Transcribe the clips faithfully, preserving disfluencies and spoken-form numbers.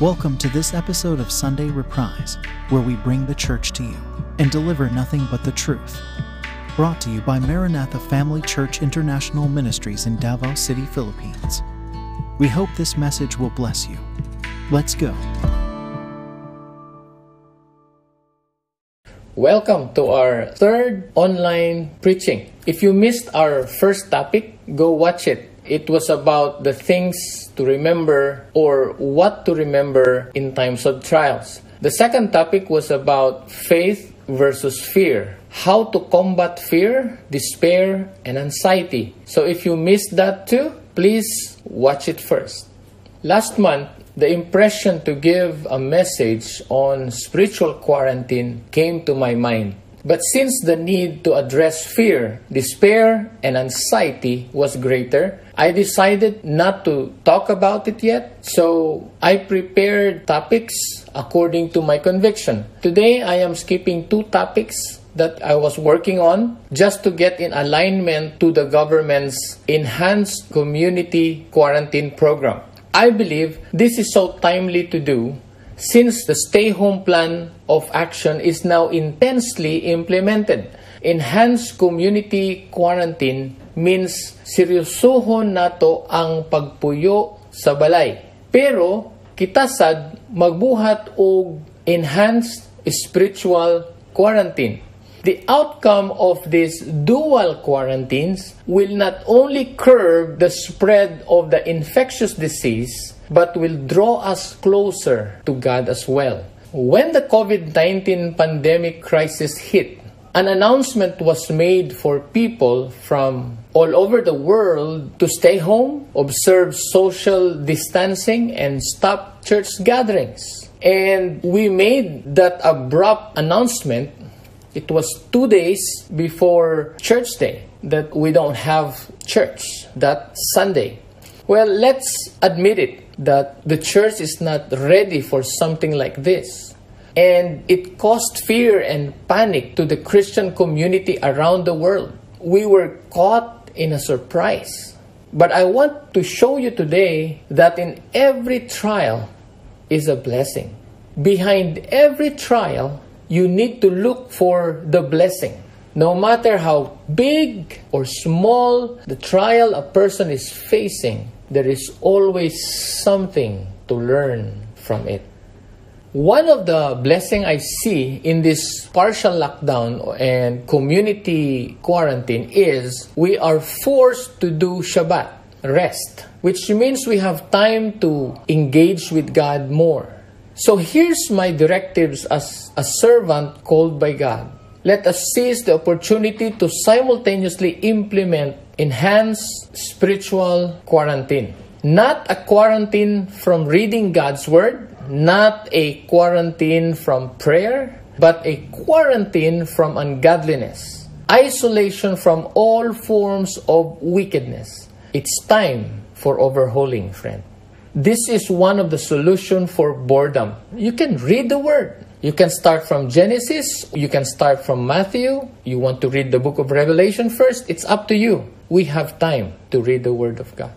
Welcome to this episode of Sunday Reprise, where we bring the church to you and deliver nothing but the truth. Brought to you by Maranatha Family Church International Ministries in Davao City, Philippines. We hope this message will bless you. Let's go. Welcome to our third online preaching. If you missed our first topic, go watch it. It was about the things to remember or what to remember in times of trials. The second topic was about faith versus fear. How to combat fear, despair, and anxiety. So if you missed that too, please watch it first. Last month, the impression to give a message on spiritual quarantine came to my mind. But since the need to address fear, despair, and anxiety was greater, I decided not to talk about it yet, so I prepared topics according to my conviction. Today, I am skipping two topics that I was working on just to get in alignment to the government's enhanced community quarantine program. I believe this is so timely to do since the stay-home plan of action is now intensely implemented. Enhanced community quarantine means seryosohon nato ang pagpuyo sa balay. Pero kitasad magbuhat og enhanced spiritual quarantine. The outcome of these dual quarantines will not only curb the spread of the infectious disease, but will draw us closer to God as well. When the COVID nineteen pandemic crisis hit, an announcement was made for people from all over the world to stay home, observe social distancing, and stop church gatherings. And we made that abrupt announcement. It was two days before Church Day that we don't have church that Sunday. Well, let's admit it that the church is not ready for something like this. And it caused fear and panic to the Christian community around the world. We were caught in a surprise. But I want to show you today that in every trial is a blessing. Behind every trial, you need to look for the blessing. No matter how big or small the trial a person is facing, there is always something to learn from it. One of the blessings I see in this partial lockdown and community quarantine is we are forced to do Shabbat, rest, which means we have time to engage with God more. So here's my directives as a servant called by God. Let us seize the opportunity to simultaneously implement enhanced spiritual quarantine. Not a quarantine from reading God's Word, not a quarantine from prayer, but a quarantine from ungodliness, isolation from all forms of wickedness. It's time for overhauling, friend. This is one of the solutions for boredom. You can read the Word. You can start from Genesis. You can start from Matthew. You want to read the book of Revelation first. It's up to you. We have time to read the Word of God.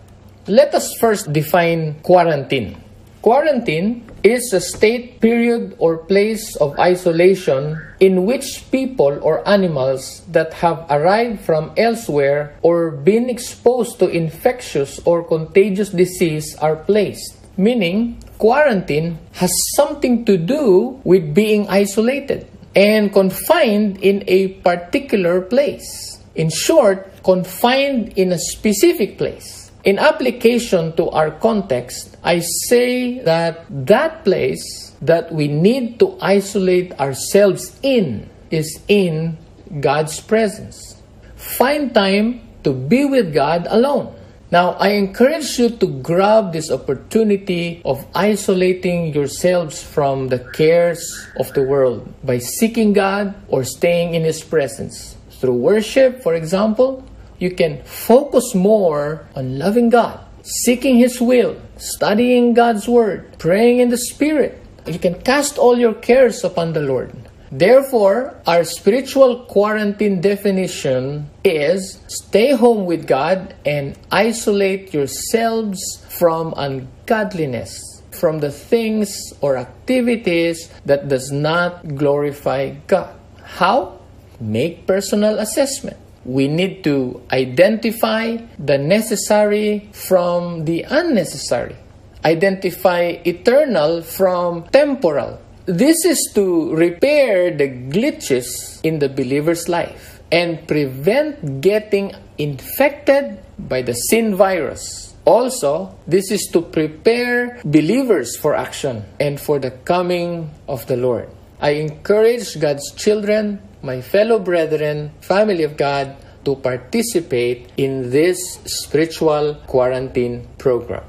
Let us first define quarantine. Quarantine is a state, period, or place of isolation in which people or animals that have arrived from elsewhere or been exposed to infectious or contagious disease are placed. Meaning, quarantine has something to do with being isolated and confined in a particular place. In short, confined in a specific place. In application to our context, I say that that place that we need to isolate ourselves in is in God's presence. Find time to be with God alone. Now, I encourage you to grab this opportunity of isolating yourselves from the cares of the world by seeking God or staying in His presence. Through worship, for example, you can focus more on loving God, seeking His will, studying God's Word, praying in the Spirit. You can cast all your cares upon the Lord. Therefore, our spiritual quarantine definition is stay home with God and isolate yourselves from ungodliness, from the things or activities that does not glorify God. How? Make personal assessment. We need to identify the necessary from the unnecessary. Identify eternal from temporal. This is to repair the glitches in the believer's life and prevent getting infected by the sin virus. Also, this is to prepare believers for action and for the coming of the Lord. I encourage God's children, my fellow brethren, family of God, to participate in this spiritual quarantine program.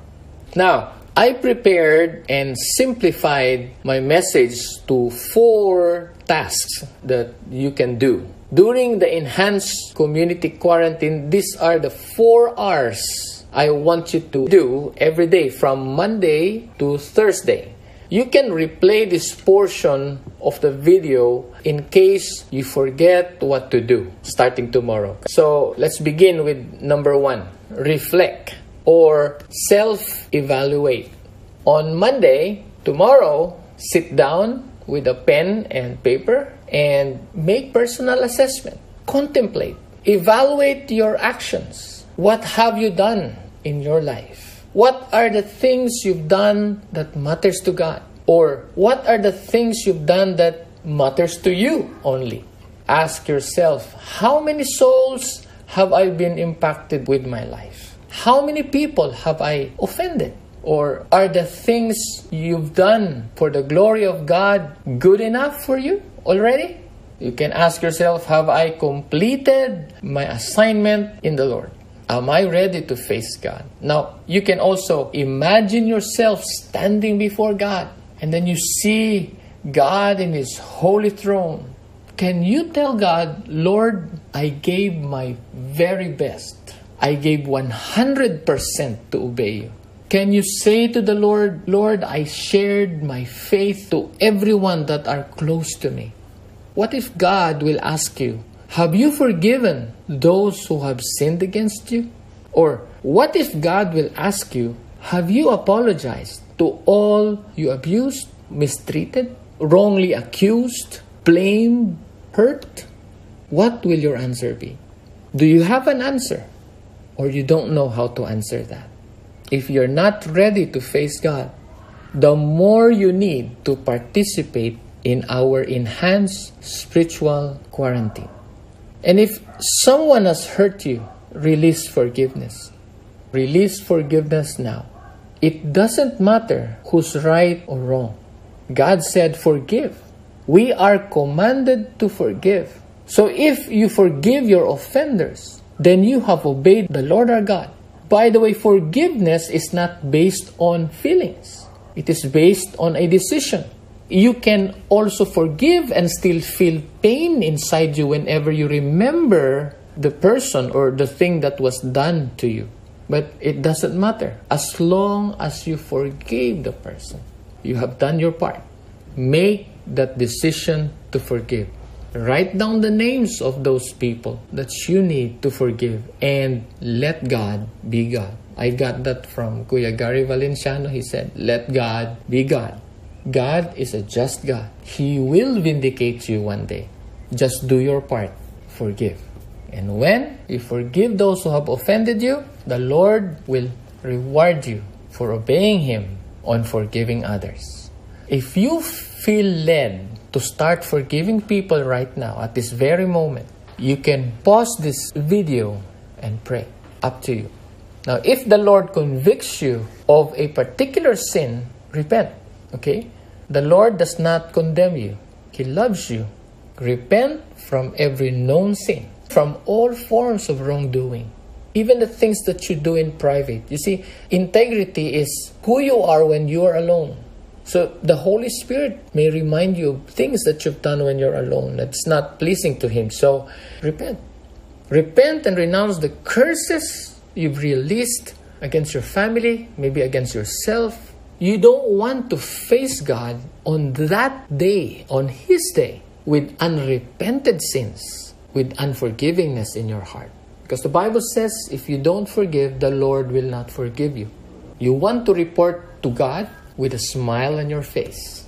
Now, I prepared and simplified my message to four tasks that you can do. During the enhanced community quarantine, these are the four R's I want you to do every day from Monday to Thursday. You can replay this portion of the video in case you forget what to do starting tomorrow. So let's begin with number one, reflect or self-evaluate. On Monday, tomorrow, sit down with a pen and paper and make personal assessment. Contemplate, evaluate your actions. What have you done in your life? What are the things you've done that matters to God? Or what are the things you've done that matters to you only? Ask yourself, how many souls have I been impacted with my life? How many people have I offended? Or are the things you've done for the glory of God good enough for you already? You can ask yourself, have I completed my assignment in the Lord? Am I ready to face God? Now, you can also imagine yourself standing before God, and then you see God in His holy throne. Can you tell God, Lord, I gave my very best. I gave one hundred percent to obey you. Can you say to the Lord, Lord, I shared my faith to everyone that are close to me? What if God will ask you, have you forgiven those who have sinned against you? Or what if God will ask you, have you apologized to all you abused, mistreated, wrongly accused, blamed, hurt? What will your answer be? Do you have an answer? Or you don't know how to answer that? If you're not ready to face God, the more you need to participate in our enhanced spiritual quarantine. And if someone has hurt you, release forgiveness. Release forgiveness now. It doesn't matter who's right or wrong. God said forgive. We are commanded to forgive. So if you forgive your offenders, then you have obeyed the Lord our God. By the way, forgiveness is not based on feelings. It is based on a decision. You can also forgive and still feel pain inside you whenever you remember the person or the thing that was done to you. But it doesn't matter. As long as you forgave the person, you have done your part. Make that decision to forgive. Write down the names of those people that you need to forgive and let God be God. I got that from Kuya Gary Valenciano. He said, let God be God. God is a just God. He will vindicate you one day. Just do your part. Forgive. And when you forgive those who have offended you, the Lord will reward you for obeying Him on forgiving others. If you feel led to start forgiving people right now, at this very moment, you can pause this video and pray. Up to you. Now, if the Lord convicts you of a particular sin, repent. Okay? The Lord does not condemn you. He loves you. Repent from every known sin, from all forms of wrongdoing, even the things that you do in private. You see, integrity is who you are when you are alone. So the Holy Spirit may remind you of things that you've done when you're alone that's not pleasing to Him. So repent. Repent and renounce the curses you've released against your family, maybe against yourself. You don't want to face God on that day, on His day, with unrepented sins, with unforgivingness in your heart. Because the Bible says, if you don't forgive, the Lord will not forgive you. You want to report to God with a smile on your face.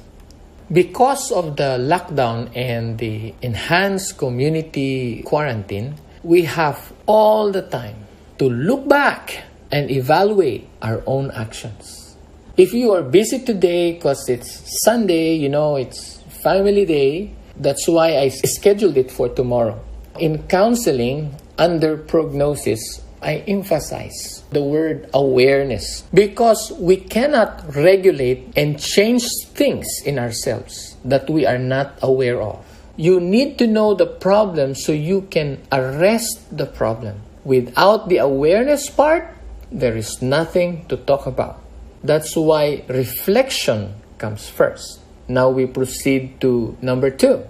Because of the lockdown and the enhanced community quarantine, we have all the time to look back and evaluate our own actions. If you are busy today because it's Sunday, you know, it's family day, that's why I scheduled it for tomorrow. In counseling, under prognosis, I emphasize the word awareness because we cannot regulate and change things in ourselves that we are not aware of. You need to know the problem so you can arrest the problem. Without the awareness part, there is nothing to talk about. That's why reflection comes first. Now we proceed to number two.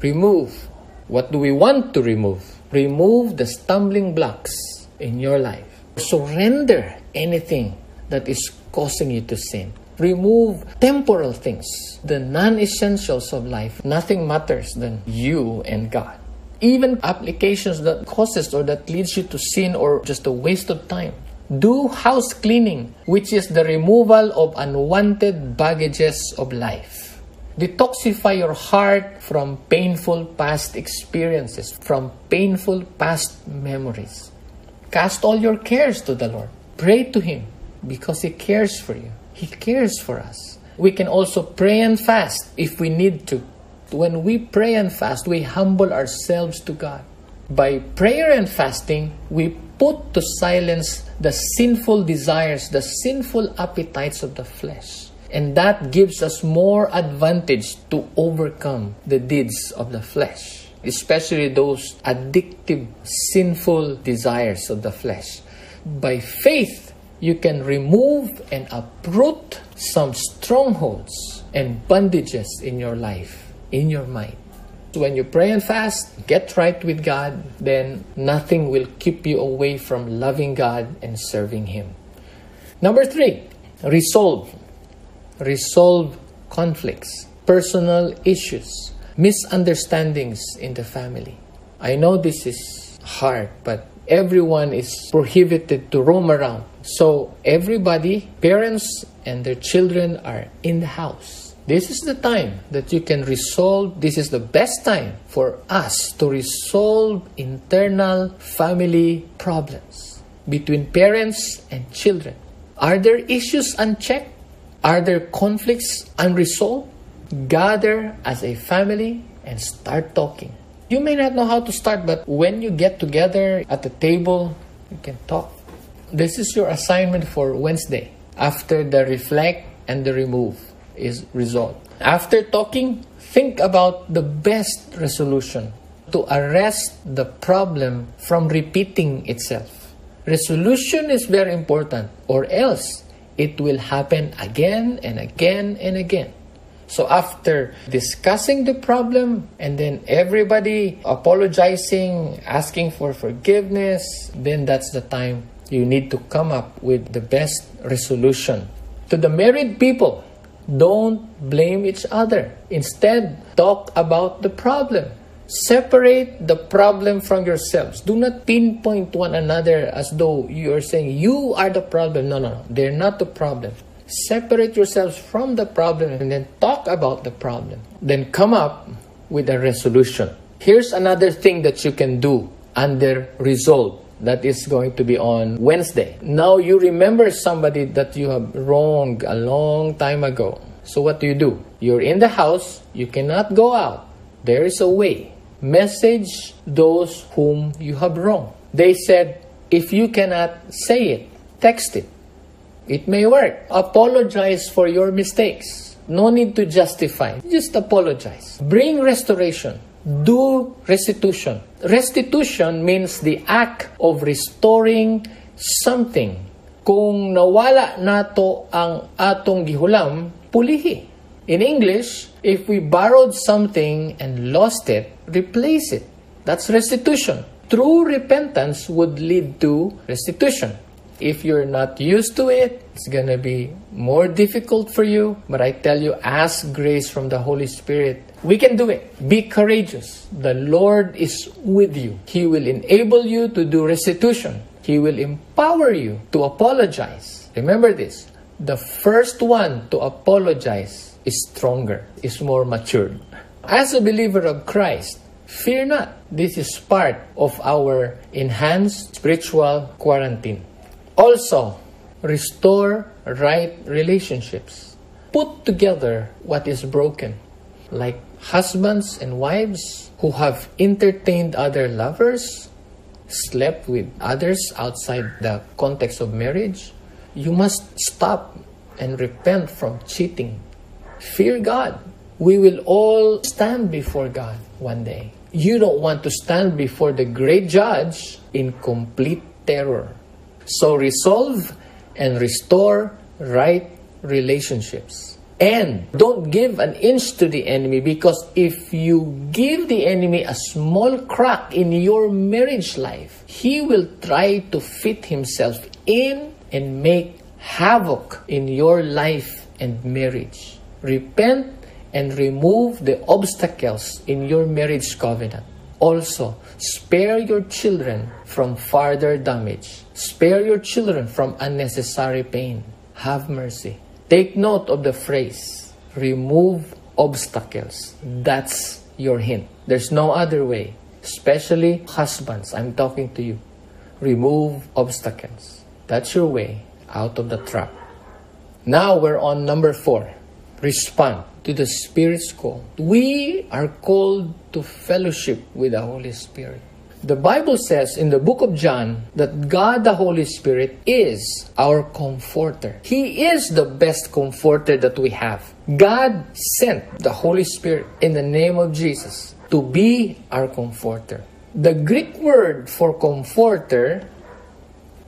Remove. What do we want to remove? Remove the stumbling blocks in your life. Surrender anything that is causing you to sin. Remove temporal things, the non-essentials of life. Nothing matters than you and God. Even applications that causes or that leads you to sin or just a waste of time. Do house cleaning, which is the removal of unwanted baggages of life. Detoxify your heart from painful past experiences, from painful past memories. Cast all your cares to the Lord. Pray to Him because He cares for you. He cares for us. We can also pray and fast if we need to. When we pray and fast, we humble ourselves to God. By prayer and fasting, we put to silence the sinful desires, the sinful appetites of the flesh. And that gives us more advantage to overcome the deeds of the flesh, especially those addictive, sinful desires of the flesh. By faith, you can remove and uproot some strongholds and bondages in your life, in your mind. When you pray and fast, get right with God, then nothing will keep you away from loving God and serving Him. Number three, resolve. Resolve conflicts, personal issues, misunderstandings in the family. I know this is hard, but everyone is prohibited to roam around. So everybody, parents and their children are in the house. This is the time that you can resolve. This is the best time for us to resolve internal family problems between parents and children. Are there issues unchecked? Are there conflicts unresolved? Gather as a family and start talking. You may not know how to start, but when you get together at the table, you can talk. This is your assignment for Wednesday after the reflect and the remove is resolved. After talking, think about the best resolution to arrest the problem from repeating itself. Resolution is very important, or else it will happen again and again and again. So after discussing the problem and then everybody apologizing, asking for forgiveness, then that's the time you need to come up with the best resolution. To the married people, don't blame each other. Instead, talk about the problem. Separate the problem from yourselves. Do not pinpoint one another as though you are saying you are the problem. No, no, no. They're not the problem. Separate yourselves from the problem and then talk about the problem. Then come up with a resolution. Here's another thing that you can do under resolve. That is going to be on Wednesday. Now you remember somebody that you have wronged a long time ago. So what do you do? You're in the house. You cannot go out. There is a way. Message those whom you have wronged. They said, if you cannot say it, text it. It may work. Apologize for your mistakes. No need to justify. Just apologize. Bring restoration. Do restitution. Restitution means the act of restoring something. Kung nawala nato ang atong gihulam, pulihi. In English, if we borrowed something and lost it, replace it. That's restitution. True repentance would lead to restitution. If you're not used to it, it's going to be more difficult for you. But I tell you, ask grace from the Holy Spirit. We can do it. Be courageous. The Lord is with you. He will enable you to do restitution. He will empower you to apologize. Remember this. the first one to apologize is stronger, is more matured. As a believer of Christ, fear not. This is part of our enhanced spiritual quarantine. Also, restore right relationships. Put together what is broken, like husbands and wives who have entertained other lovers, slept with others outside the context of marriage. You must stop and repent from cheating. Fear God. We will all stand before God one day. You don't want to stand before the great judge in complete terror. So resolve and restore right relationships. And don't give an inch to the enemy, because if you give the enemy a small crack in your marriage life, he will try to fit himself in and make havoc in your life and marriage. Repent and remove the obstacles in your marriage covenant. Also, spare your children from further damage. Spare your children from unnecessary pain. Have mercy. Take note of the phrase, remove obstacles. That's your hint. There's no other way. Especially husbands, I'm talking to you. Remove obstacles. That's your way out of the trap. Now we're on number four. Respond to the Spirit's call. We are called to fellowship with the Holy Spirit. The Bible says in the book of John that God the Holy Spirit is our comforter. He is the best comforter that we have. God sent the Holy Spirit in the name of Jesus to be our comforter. The Greek word for comforter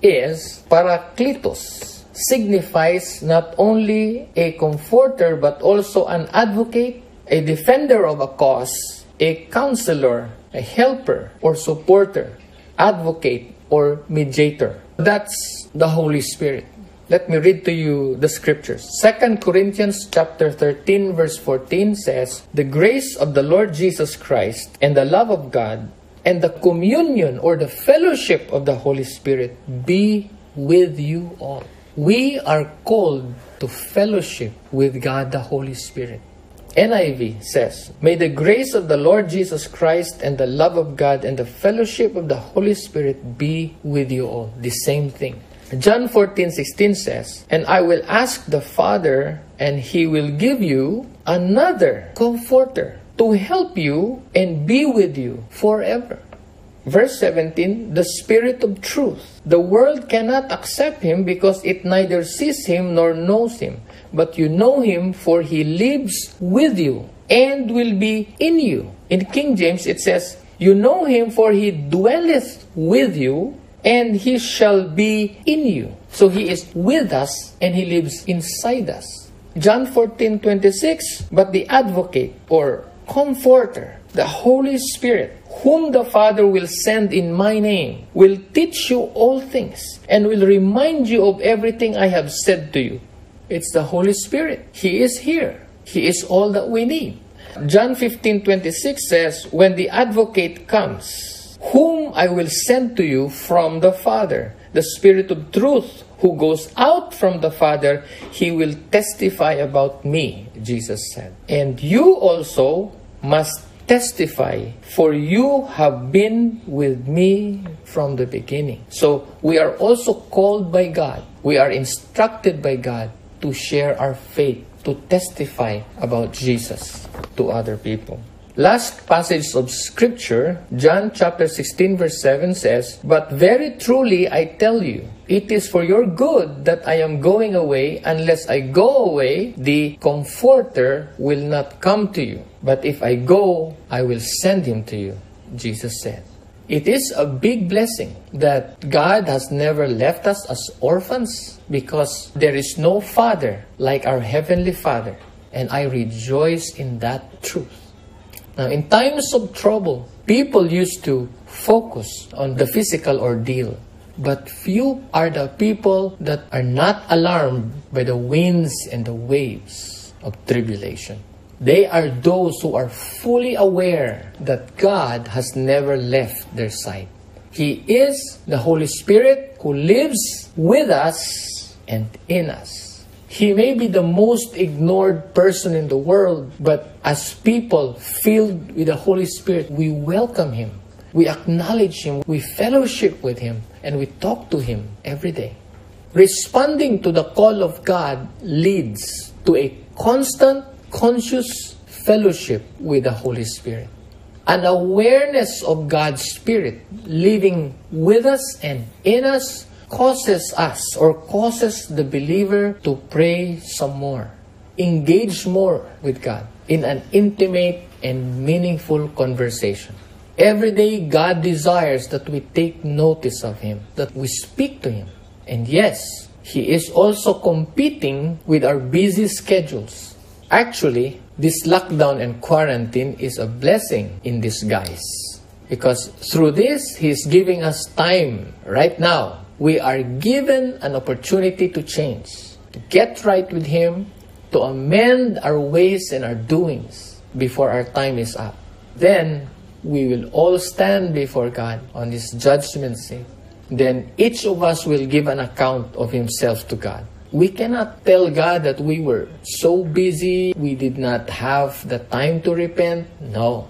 is parakletos. Signifies not only a comforter but also an advocate, a defender of a cause, a counselor, a helper or supporter, advocate or mediator. That's the Holy Spirit. Let me read to you the scriptures. Second Corinthians chapter thirteen verse fourteen says, "The grace of the Lord Jesus Christ and the love of God and the communion or the fellowship of the Holy Spirit be with you all." We are called to fellowship with God the Holy Spirit. N I V says, "May the grace of the Lord Jesus Christ and the love of God and the fellowship of the Holy Spirit be with you all." The same thing. John fourteen sixteen says, "And I will ask the Father, and He will give you another comforter to help you and be with you forever." Verse seventeen, "The Spirit of truth. The world cannot accept him because it neither sees him nor knows him. But you know him, for he lives with you and will be in you." In King James, it says, "You know him, for he dwelleth with you and he shall be in you." So he is with us and he lives inside us. John fourteen twenty-six, "But the advocate or comforter, the Holy Spirit, whom the Father will send in my name, will teach you all things and will remind you of everything I have said to you." It's the Holy Spirit. He is here. He is all that we need. John fifteen twenty-six says, "When the advocate comes, whom I will send to you from the Father, the Spirit of truth, who goes out from the Father, he will testify about me," Jesus said. "And you also must testify, for you have been with me from the beginning." So we are also called by God. We are instructed by God to share our faith, to testify about Jesus to other people. Last passage of scripture, John chapter sixteen verse seven says, "But very truly I tell you, it is for your good that I am going away. Unless I go away, the Comforter will not come to you. But if I go, I will send him to you," Jesus said. It is a big blessing that God has never left us as orphans, because there is no Father like our Heavenly Father. And I rejoice in that truth. Now, in times of trouble, people used to focus on the physical ordeal. But few are the people that are not alarmed by the winds and the waves of tribulation. They are those who are fully aware that God has never left their side. He is the Holy Spirit who lives with us and in us. He may be the most ignored person in the world, but as people filled with the Holy Spirit, we welcome Him, we acknowledge Him, we fellowship with Him, and we talk to Him every day. Responding to the call of God leads to a constant, conscious fellowship with the Holy Spirit. An awareness of God's Spirit living with us and in us causes us or causes the believer to pray some more, engage more with God in an intimate and meaningful conversation. Every day, God desires that we take notice of Him, that we speak to Him. And yes, He is also competing with our busy schedules. Actually, this lockdown and quarantine is a blessing in disguise, because through this, He is giving us time right now. We are given an opportunity to change, to get right with Him, to amend our ways and our doings before our time is up. Then we will all stand before God on His judgment seat. Then each of us will give an account of himself to God. We cannot tell God that we were so busy, we did not have the time to repent. No.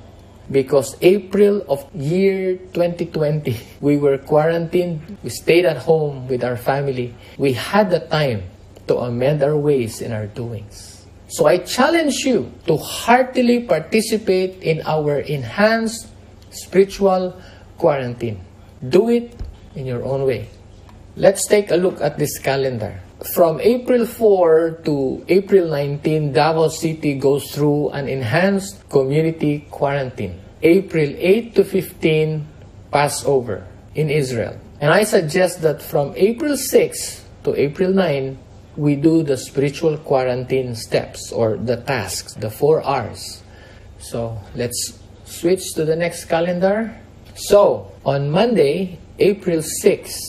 Because April of year twenty twenty, we were quarantined, we stayed at home with our family. We had the time to amend our ways and our doings. So I challenge you to heartily participate in our enhanced spiritual quarantine. Do it in your own way. Let's take a look at this calendar. From April fourth to April nineteenth, Davao City goes through an enhanced community quarantine. April eighth to fifteenth, Passover in Israel. And I suggest that from April sixth to April ninth, we do the spiritual quarantine steps or the tasks, the four R's. So let's switch to the next calendar. So on Monday, April sixth,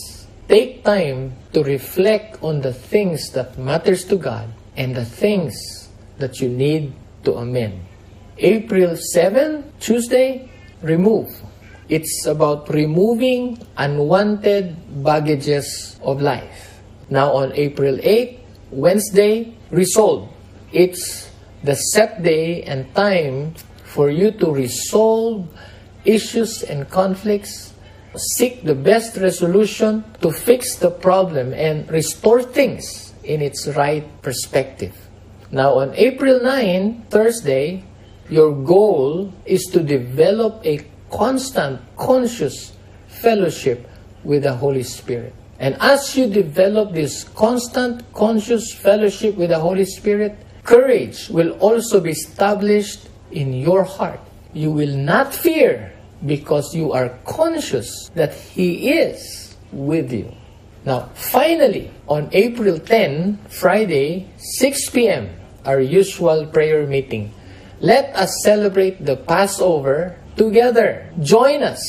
take time to reflect on the things that matters to God and the things that you need to amend. April seventh, Tuesday, remove. It's about removing unwanted baggages of life. Now on April eighth, Wednesday, resolve. It's the set day and time for you to resolve issues and conflicts. Seek the best resolution to fix the problem and restore things in its right perspective. Now on April ninth, Thursday, your goal is to develop a constant, conscious fellowship with the Holy Spirit. And as you develop this constant, conscious fellowship with the Holy Spirit, courage will also be established in your heart. You will not fear, because you are conscious that He is with you. Now, finally, on April tenth, Friday, six p m, our usual prayer meeting. Let us celebrate the Passover together. Join us.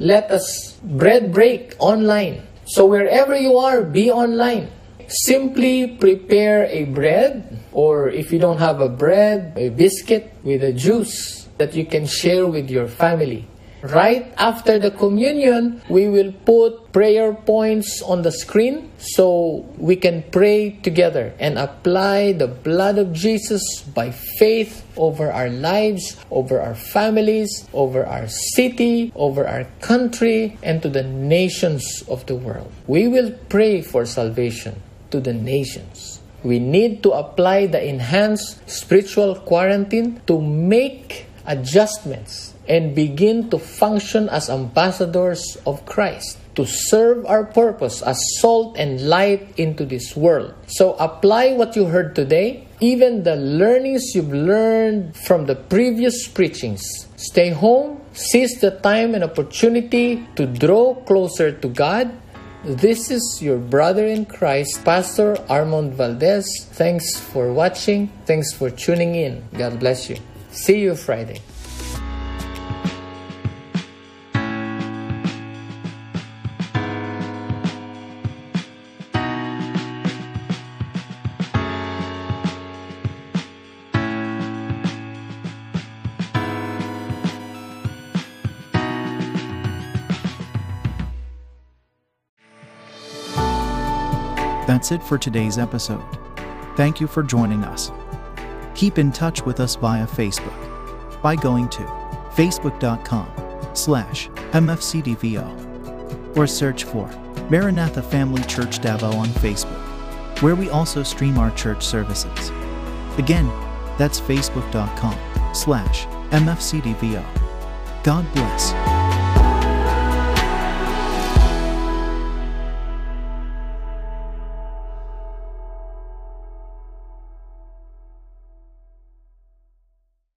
Let us bread break online. So wherever you are, be online. Simply prepare a bread, or if you don't have a bread, a biscuit with a juice that you can share with your family. Right after the communion, we will put prayer points on the screen so we can pray together and apply the blood of Jesus by faith over our lives, over our families, over our city, over our country, and to the nations of the world. We will pray for salvation to the nations. We need to apply the enhanced spiritual quarantine to make adjustments and begin to function as ambassadors of Christ, to serve our purpose as salt and light into this world. So apply what you heard today, even the learnings you've learned from the previous preachings. Stay home, seize the time and opportunity to draw closer to God. This is your brother in Christ, Pastor Armand Valdez. Thanks for watching. Thanks for tuning in. God bless you. See you Friday. That's it for today's episode. Thank you for joining us. Keep in touch with us via Facebook by going to facebook dot com slash M F C D V O or search for Maranatha Family Church Davao on Facebook, where we also stream our church services. Again, that's facebook dot com slash M F C D V O. God bless.